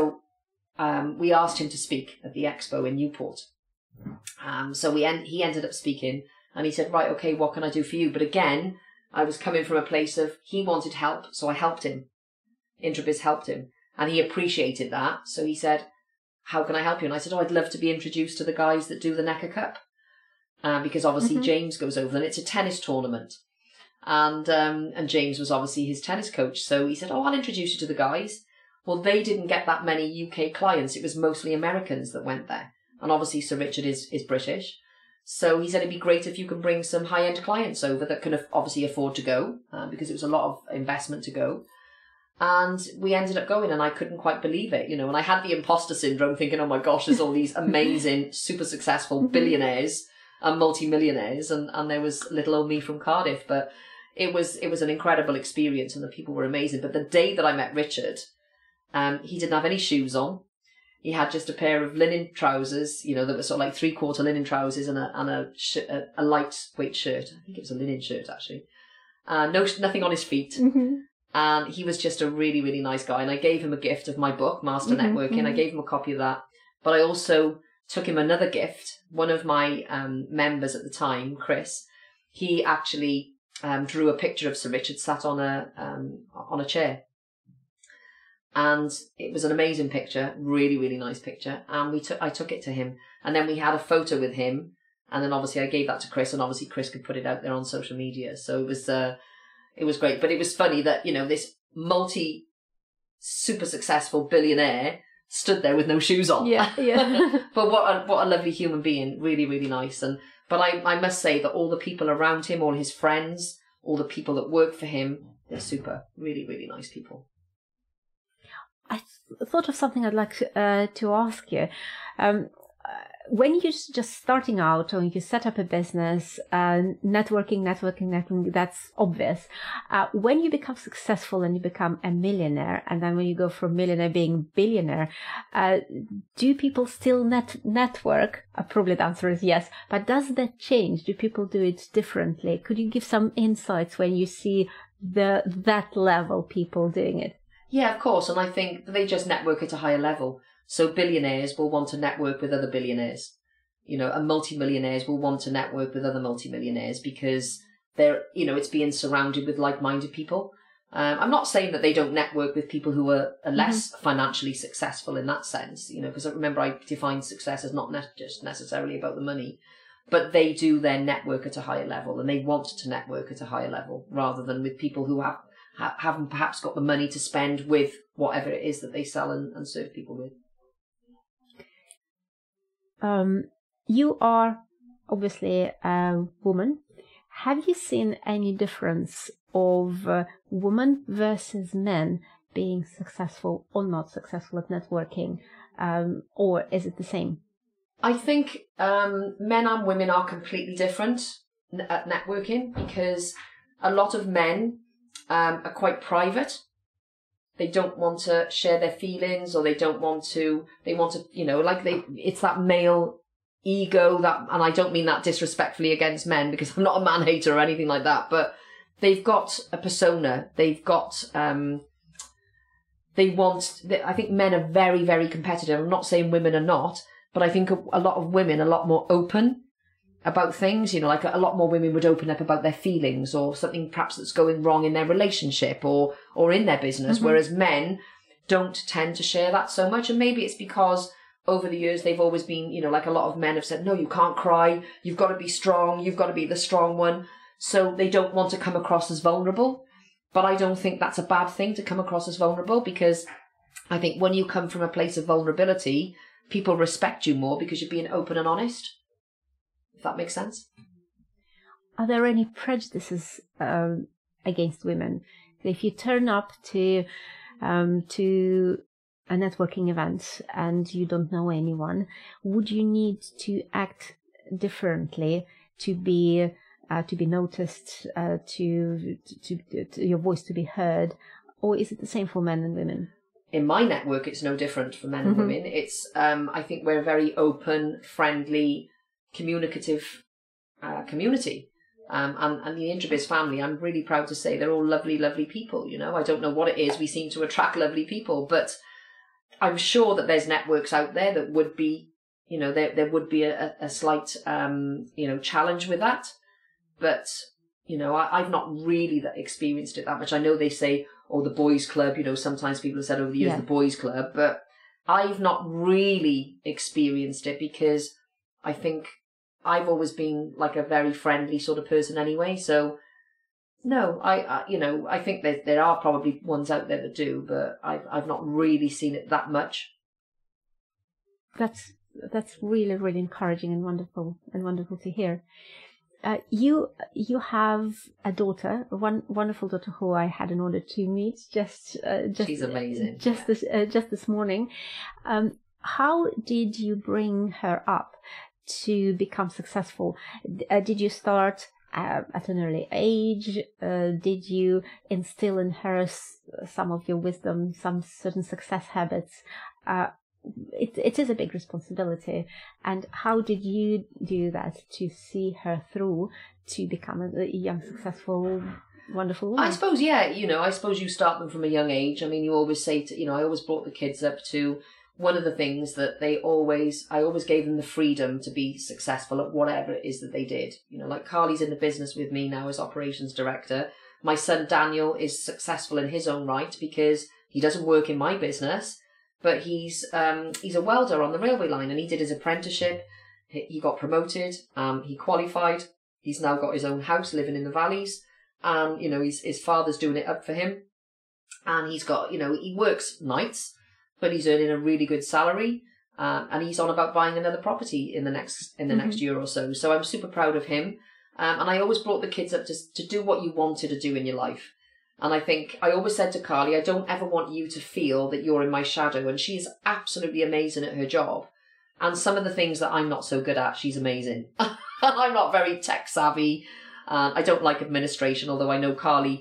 um, we asked him to speak at the expo in Newport. Um, so we en he ended up speaking, and he said, right, okay, what can I do for you? But again, I was coming from a place of he wanted help, so I helped him. Introbiz helped him. And he appreciated that. So he said, how can I help you? And I said, oh, I'd love to be introduced to the guys that do the Necker Cup. Uh, because obviously mm-hmm. James goes over, and it's a tennis tournament. And um, and James was obviously his tennis coach. So he said, oh, I'll introduce you to the guys. Well, they didn't get that many U K clients. It was mostly Americans that went there. And obviously Sir Richard is, is British. So he said, it'd be great if you can bring some high-end clients over that can obviously afford to go, uh, because it was a lot of investment to go. And we ended up going, and I couldn't quite believe it, you know. And I had the imposter syndrome, thinking, oh my gosh, there's all these amazing, super successful billionaires and multimillionaires, and and there was little old me from Cardiff. But it was it was an incredible experience, and the people were amazing. But the day that I met Richard, um, he didn't have any shoes on. He had just a pair of linen trousers, you know, that were sort of like three-quarter linen trousers, and a and a, sh a, a lightweight shirt. I think it was a linen shirt, actually. Uh, no, nothing on his feet. Mm-hmm. And he was just a really, really nice guy. And I gave him a gift of my book, Master mm-hmm, Networking. Mm-hmm. I gave him a copy of that. But I also took him another gift. One of my um, members at the time, Chris, he actually um, drew a picture of Sir Richard sat on a um, on a chair. And it was an amazing picture, really, really nice picture. And we took I took it to him. And then we had a photo with him. And then obviously I gave that to Chris. And obviously Chris could put it out there on social media. So it was... Uh, It was great, but it was funny that, you know, this multi, super successful billionaire stood there with no shoes on. Yeah, yeah. But what a, what a lovely human being, really, really nice. And but I, I must say that all the people around him, all his friends, all the people that work for him, they're super, really, really nice people. I th thought of something I'd like to, uh, to ask you. Um, When you're just starting out, or you set up a business, uh, networking, networking, networking—that's obvious. Uh, when you become successful and you become a millionaire, and then when you go from millionaire being billionaire, uh, do people still net network? Uh, probably the answer is yes. But does that change? Do people do it differently? Could you give some insights when you see the that level people doing it? Yeah, of course. And I think they just network at a higher level. So billionaires will want to network with other billionaires, you know, and multimillionaires will want to network with other multimillionaires because they're, you know, it's being surrounded with like-minded people. Um, I'm not saying that they don't network with people who are less mm-hmm. financially successful in that sense, you know, because remember I define success as not ne just necessarily about the money, but they do their network at a higher level and they want to network at a higher level rather than with people who have, ha haven't perhaps got the money to spend with whatever it is that they sell and, and serve people with. Um, you are obviously a woman. Have you seen any difference of uh, women versus men being successful or not successful at networking? Um, or is it the same? I think um, men and women are completely different at networking because a lot of men um, are quite private. They don't want to share their feelings or they don't want to, they want to, you know, like they, it's that male ego that, and I don't mean that disrespectfully against men because I'm not a man hater or anything like that, but they've got a persona. They've got, um, they want, they, I think men are very, very competitive. I'm not saying women are not, but I think a, a lot of women are a lot more open about things, you know, like a, a lot more women would open up about their feelings or something perhaps that's going wrong in their relationship or or in their business, mm-hmm. whereas men don't tend to share that so much. And maybe it's because over the years they've always been, you know, like a lot of men have said, no, you can't cry, you've got to be strong, you've got to be the strong one. So they don't want to come across as vulnerable. But I don't think that's a bad thing to come across as vulnerable because I think when you come from a place of vulnerability, people respect you more because you're being open and honest. If that makes sense. Are there any prejudices um, against women? If you turn up to um, to a networking event and you don't know anyone, would you need to act differently to be uh, to be noticed, uh, to, to, to, to your voice to be heard, or is it the same for men and women? In my network, it's no different for men mm-hmm. and women. It's um, I think we're very open, friendly, communicative uh, community um, and, and the Introbiz family, I'm really proud to say they're all lovely, lovely people, you know. I don't know what it is, we seem to attract lovely people, but I'm sure that there's networks out there that would be, you know, there, there would be a, a slight, um, you know, challenge with that. But, you know, I, I've not really that experienced it that much. I know they say, oh, the boys club, you know, sometimes people have said over the years, yeah. the boys club, but I've not really experienced it because I think I've always been like a very friendly sort of person anyway, so no, I, I you know, I think there, there are probably ones out there that do, but I've, I've not really seen it that much. That's, that's really, really encouraging and wonderful and wonderful to hear. Uh, you you have a daughter, one wonderful daughter who I had an honor to meet just uh, just she's amazing. Just yeah. this uh, just this morning. Um, how did you bring her up to become successful? Uh, did you start uh, at an early age? Uh, did you instill in her s- some of your wisdom, some certain success habits? Uh, It it is a big responsibility, and how did you do that to see her through to become a young, successful, wonderful woman? I suppose, yeah, you know, I suppose you start them from a young age. I mean, you always say to, you know, I always brought the kids up to one of the things that they always, I always gave them the freedom to be successful at whatever it is that they did. You know, like Carly's in the business with me now as operations director. My son Daniel is successful in his own right because he doesn't work in my business. But he's um, he's a welder on the railway line, and he did his apprenticeship. He got promoted. Um, he qualified. He's now got his own house, living in the valleys, and you know his his father's doing it up for him. And he's got you know he works nights, but he's earning a really good salary, uh, and he's on about buying another property in the next in the mm-hmm. next year or so. So I'm super proud of him. Um, and I always brought the kids up to to do what you wanted to do in your life. And I think, I always said to Carly, I don't ever want you to feel that you're in my shadow. And she is absolutely amazing at her job. And some of the things that I'm not so good at, she's amazing. And I'm not very tech savvy. Uh, I don't like administration, although I know Carly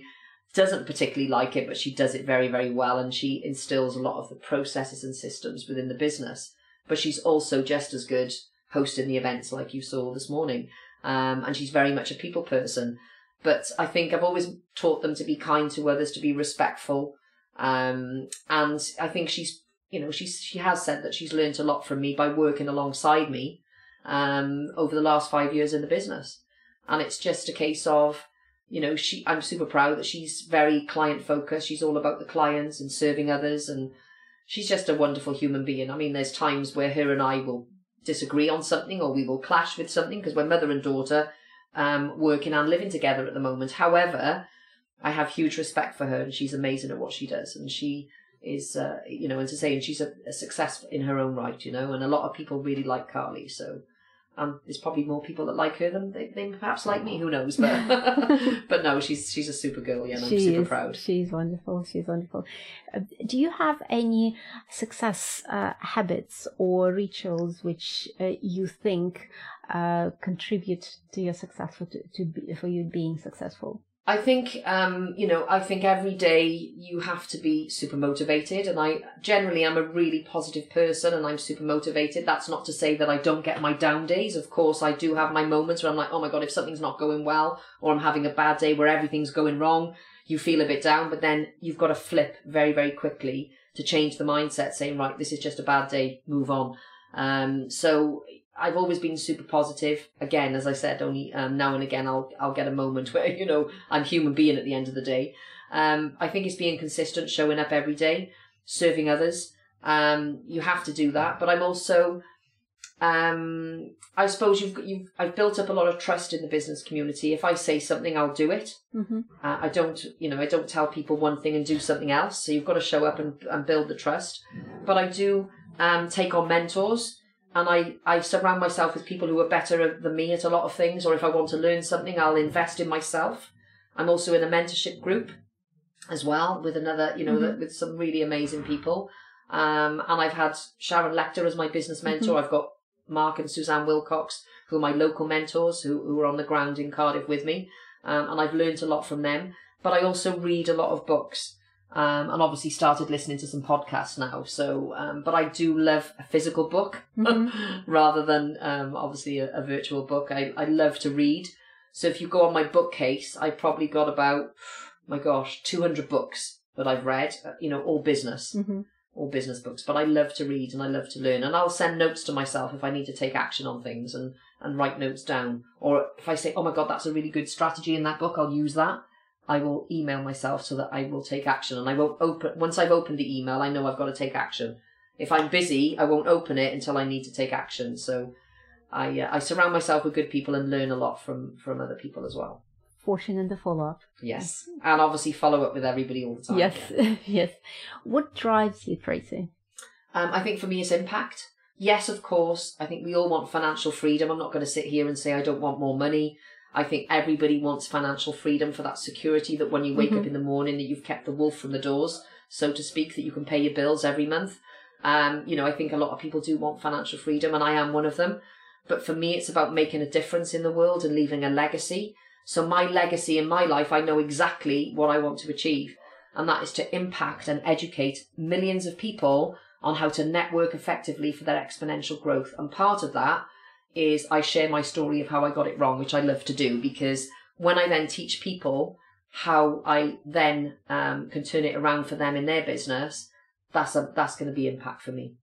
doesn't particularly like it, but she does it very, very well. And she instills a lot of the processes and systems within the business. But she's also just as good hosting the events like you saw this morning. Um, and she's very much a people person. But I think I've always taught them to be kind to others, to be respectful. Um, and I think she's, you know, she's, she has said that she's learned a lot from me by working alongside me um, over the last five years in the business. And it's just a case of, you know, she, I'm super proud that she's very client focused. She's all about the clients and serving others. And she's just a wonderful human being. I mean, there's times where her and I will disagree on something or we will clash with something because we're mother and daughter. Um, working and living together at the moment. However, I have huge respect for her, and she's amazing at what she does. And she is, uh, you know, and to say, and she's a, a success in her own right, you know. And a lot of people really like Carly, so um, there's probably more people that like her than they, they perhaps like me. Who knows? But but no, she's she's a super girl, yeah, and she I'm super is, proud. She's wonderful. She's wonderful. Uh, do you have any success uh, habits or rituals which uh, you think? Uh, contribute to your success for to, to for you being successful? I think um, you know I think every day you have to be super motivated, and I generally am a really positive person, and I'm super motivated. That's not to say that I don't get my down days. Of course, I do have my moments where I'm like, oh my god, if something's not going well, or I'm having a bad day where everything's going wrong, you feel a bit down. But then you've got to flip very very quickly to change the mindset, saying right, this is just a bad day, move on. Um, so. I've always been super positive. Again, as I said, only um, now and again I'll I'll get a moment where, you know, I'm human being at the end of the day. Um, I think it's being consistent, showing up every day, serving others. Um, you have to do that. But I'm also, um, I suppose you've you've I've built up a lot of trust in the business community. If I say something, I'll do it. Mm-hmm. Uh, I don't, you know, I don't tell people one thing and do something else. So you've got to show up and and build the trust. But I do um, take on mentors. And I, I surround myself with people who are better than me at a lot of things, or if I want to learn something, I'll invest in myself. I'm also in a mentorship group as well with another, you know, mm-hmm. with some really amazing people. Um, and I've had Sharon Lecter as my business mentor. Mm-hmm. I've got Mark and Suzanne Wilcox, who are my local mentors, who, who are on the ground in Cardiff with me. Um, and I've learned a lot from them. But I also read a lot of books. Um, and obviously started listening to some podcasts now. So, um, but I do love a physical book mm-hmm. rather than um, obviously a, a virtual book. I, I love to read. So if you go on my bookcase, I probably got about, my gosh, two hundred books that I've read, you know, all business, mm-hmm. all business books. But I love to read and I love to learn. And I'll send notes to myself if I need to take action on things and, and write notes down. Or if I say, oh my God, that's a really good strategy in that book, I'll use that. I will email myself so that I will take action, and I won't open, once I've opened the email, I know I've got to take action. If I'm busy, I won't open it until I need to take action. So I uh, I surround myself with good people and learn a lot from, from other people as well. Fortune in the follow-up. Yes. And obviously follow up with everybody all the time. Yes. Yeah. Yes. What drives you, Tracy? Um, I think for me it's impact. Yes, of course. I think we all want financial freedom. I'm not going to sit here and say I don't want more money. I think everybody wants financial freedom for that security, that when you wake mm-hmm. up in the morning that you've kept the wolf from the doors, so to speak, that you can pay your bills every month. Um, you know, I think a lot of people do want financial freedom, and I am one of them. But for me, it's about making a difference in the world and leaving a legacy. So my legacy in my life, I know exactly what I want to achieve, and that is to impact and educate millions of people on how to network effectively for their exponential growth. And part of that is I share my story of how I got it wrong, which I love to do, because when I then teach people how I then um, can turn it around for them in their business, that's a, that's going to be impact for me.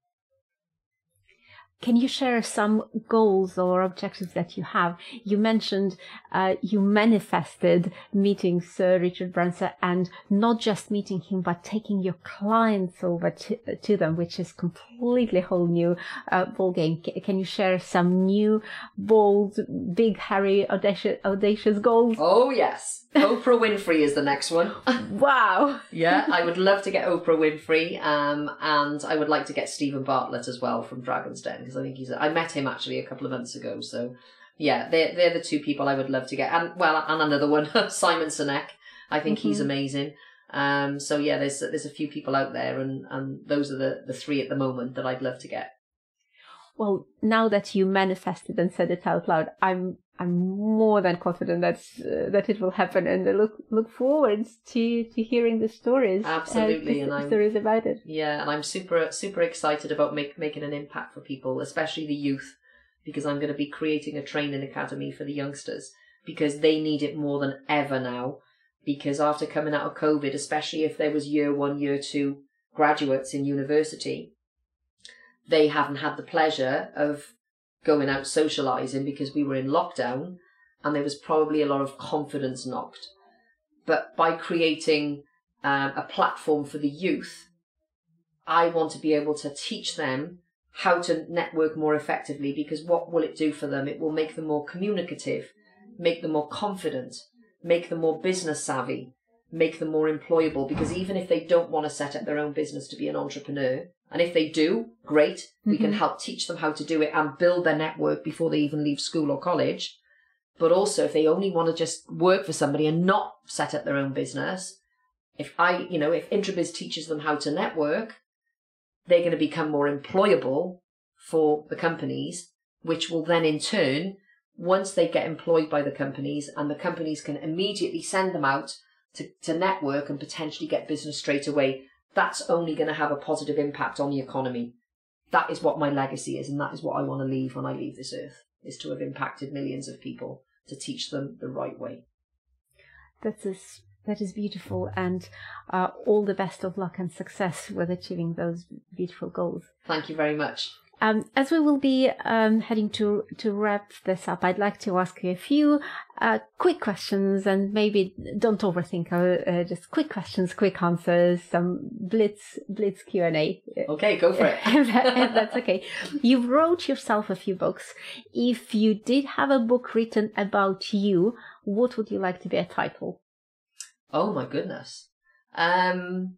Can you share some goals or objectives that you have? You mentioned uh, you manifested meeting Sir Richard Branson, and not just meeting him, but taking your clients over to, to them, which is completely whole new uh, ball game. C- can you share some new, bold, big, hairy, audacious, audacious goals? Oh yes, Oprah Winfrey is the next one. Wow. Yeah, I would love to get Oprah Winfrey, um, and I would like to get Stephen Bartlett as well from Dragon's Den. Because I think he's, I met him actually a couple of months ago, so yeah, they're, they're the two people I would love to get, and well, and another one, Simon Sinek, I think mm-hmm. he's amazing, um, so yeah, there's there's a few people out there, and, and those are the, the three at the moment that I'd love to get. Well, now that you manifested and said it out loud, I'm I'm more than confident that uh, that it will happen, and I look look forward to, to hearing the stories. Absolutely, uh, the, and I'm, stories about it. Yeah, and I'm super super excited about make, making an impact for people, especially the youth, because I'm going to be creating a training academy for the youngsters, because they need it more than ever now. Because after coming out of COVID, especially if there was year one, year two graduates in university, they haven't had the pleasure of going out socialising because we were in lockdown, and there was probably a lot of confidence knocked. But by creating um, a platform for the youth, I want to be able to teach them how to network more effectively, because what will it do for them? It will make them more communicative, make them more confident, make them more business savvy, make them more employable, because even if they don't want to set up their own business to be an entrepreneur, and if they do, great, we mm-hmm. can help teach them how to do it and build their network before they even leave school or college. But also, if they only want to just work for somebody and not set up their own business, if I, you know, if Introbiz teaches them how to network, they're going to become more employable for the companies, which will then in turn, once they get employed by the companies, and the companies can immediately send them out to, to network and potentially get business straight away, that's only going to have a positive impact on the economy. That is what my legacy is, and that is what I want to leave when I leave this earth, is to have impacted millions of people, to teach them the right way. That's a, that is beautiful, and uh, all the best of luck and success with achieving those beautiful goals. Thank you very much. Um, as we will be um, heading to, to wrap this up, I'd like to ask you a few uh, quick questions, and maybe don't overthink, uh, uh, just quick questions, quick answers, some blitz blitz Q and A. Okay, go for it. if that, if that's okay. You wrote yourself a few books. If you did have a book written about you, what would you like to be a title? Oh my goodness. Um...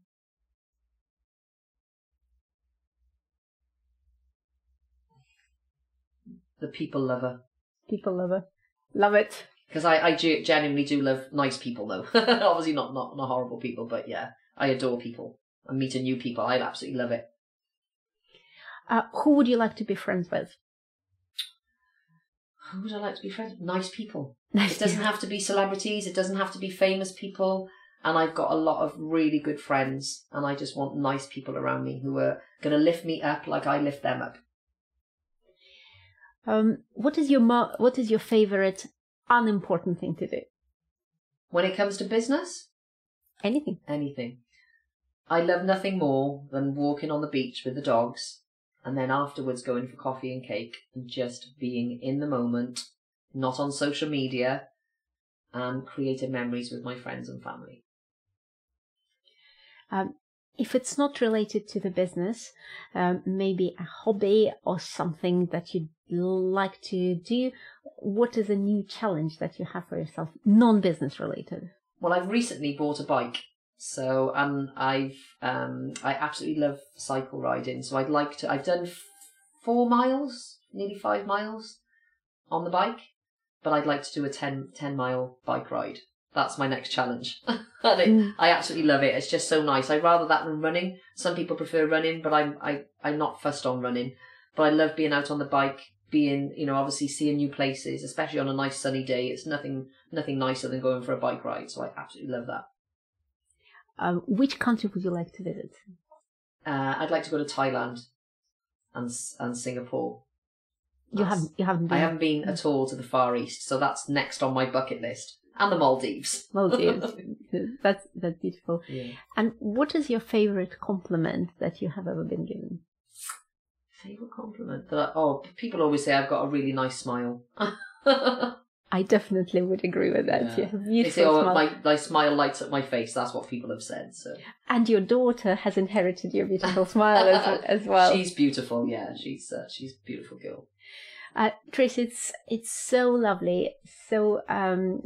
The people lover. People lover. Love it. Because I, I genuinely do love nice people, though. Obviously not, not, not horrible people, but yeah, I adore people. And meeting new people, I absolutely love it. Uh, who would you like to be friends with? Who would I like to be friends with? Nice people. Nice it doesn't people. have to be celebrities. It doesn't have to be famous people. And I've got a lot of really good friends. And I just want nice people around me who are going to lift me up like I lift them up. Um, what is your mo- what is your favorite unimportant thing to do? When it comes to business? Anything. Anything. I love nothing more than walking on the beach with the dogs, and then afterwards going for coffee and cake and just being in the moment, not on social media, and creating memories with my friends and family. Um, If it's not related to the business, um, maybe a hobby or something that you'd like to do, what is a new challenge that you have for yourself, non-business related? Well, I've recently bought a bike, so um, I've um, I absolutely love cycle riding. So I'd like to. I've done four miles, nearly five miles, on the bike, but I'd like to do a ten mile bike ride. That's my next challenge. And it, mm. I absolutely love it. It's just so nice. I'd rather that than running. Some people prefer running, but I'm, I, I'm not fussed on running. But I love being out on the bike, being, you know, obviously seeing new places, especially on a nice sunny day. It's nothing, nothing nicer than going for a bike ride. So I absolutely love that. Um, which country would you like to visit? Uh, I'd like to go to Thailand and, and Singapore. That's, you haven't, you haven't been? I haven't been at all to the Far East. So that's next on my bucket list. And the Maldives. Maldives. That's, that's beautiful. Yeah. And what is your favourite compliment that you have ever been given? Favourite compliment? That I, oh, people always say I've got a really nice smile. I definitely would agree with that. Yeah. Yeah, they say, oh, smile. My, my smile lights up my face. That's what people have said. So. And your daughter has inherited your beautiful smile as, as well. She's beautiful. Yeah, she's, uh, she's a beautiful girl. Uh, Chris, it's it's so lovely, so um,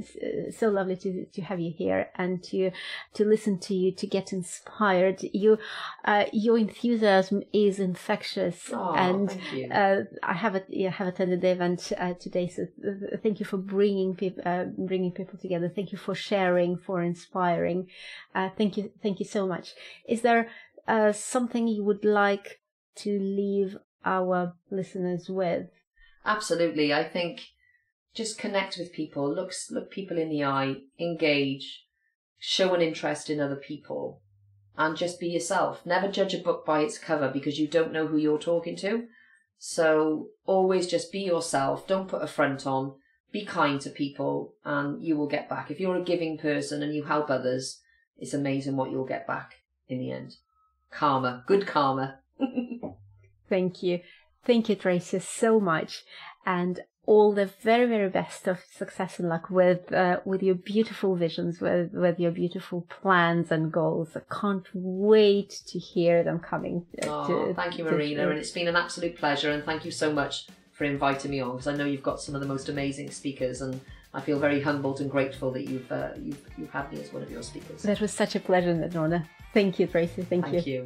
so lovely to to have you here and to to listen to you, to get inspired. You, uh, your enthusiasm is infectious, oh, and thank you. Uh, I have a, yeah, have attended the event uh, today. So uh, thank you for bringing people uh, bringing people together. Thank you for sharing, for inspiring. Uh, thank you, thank you so much. Is there uh, something you would like to leave our listeners with? Absolutely. I think just connect with people, look, look people in the eye, engage, show an interest in other people, and just be yourself. Never judge a book by its cover, because you don't know who you're talking to. So always just be yourself. Don't put a front on. Be kind to people and you will get back. If you're a giving person and you help others, it's amazing what you'll get back in the end. Karma. Good karma. Thank you. Thank you, Tracy, so much, and all the very, very best of success and luck with uh, with your beautiful visions, with with your beautiful plans and goals. I can't wait to hear them coming. Uh, oh, to, thank you, Marina, to... and it's been an absolute pleasure, and thank you so much for inviting me on, because I know you've got some of the most amazing speakers, and I feel very humbled and grateful that you've uh, you've, you've had me as one of your speakers. That was such a pleasure and an honour. Thank you, Tracy. Thank, thank you. you.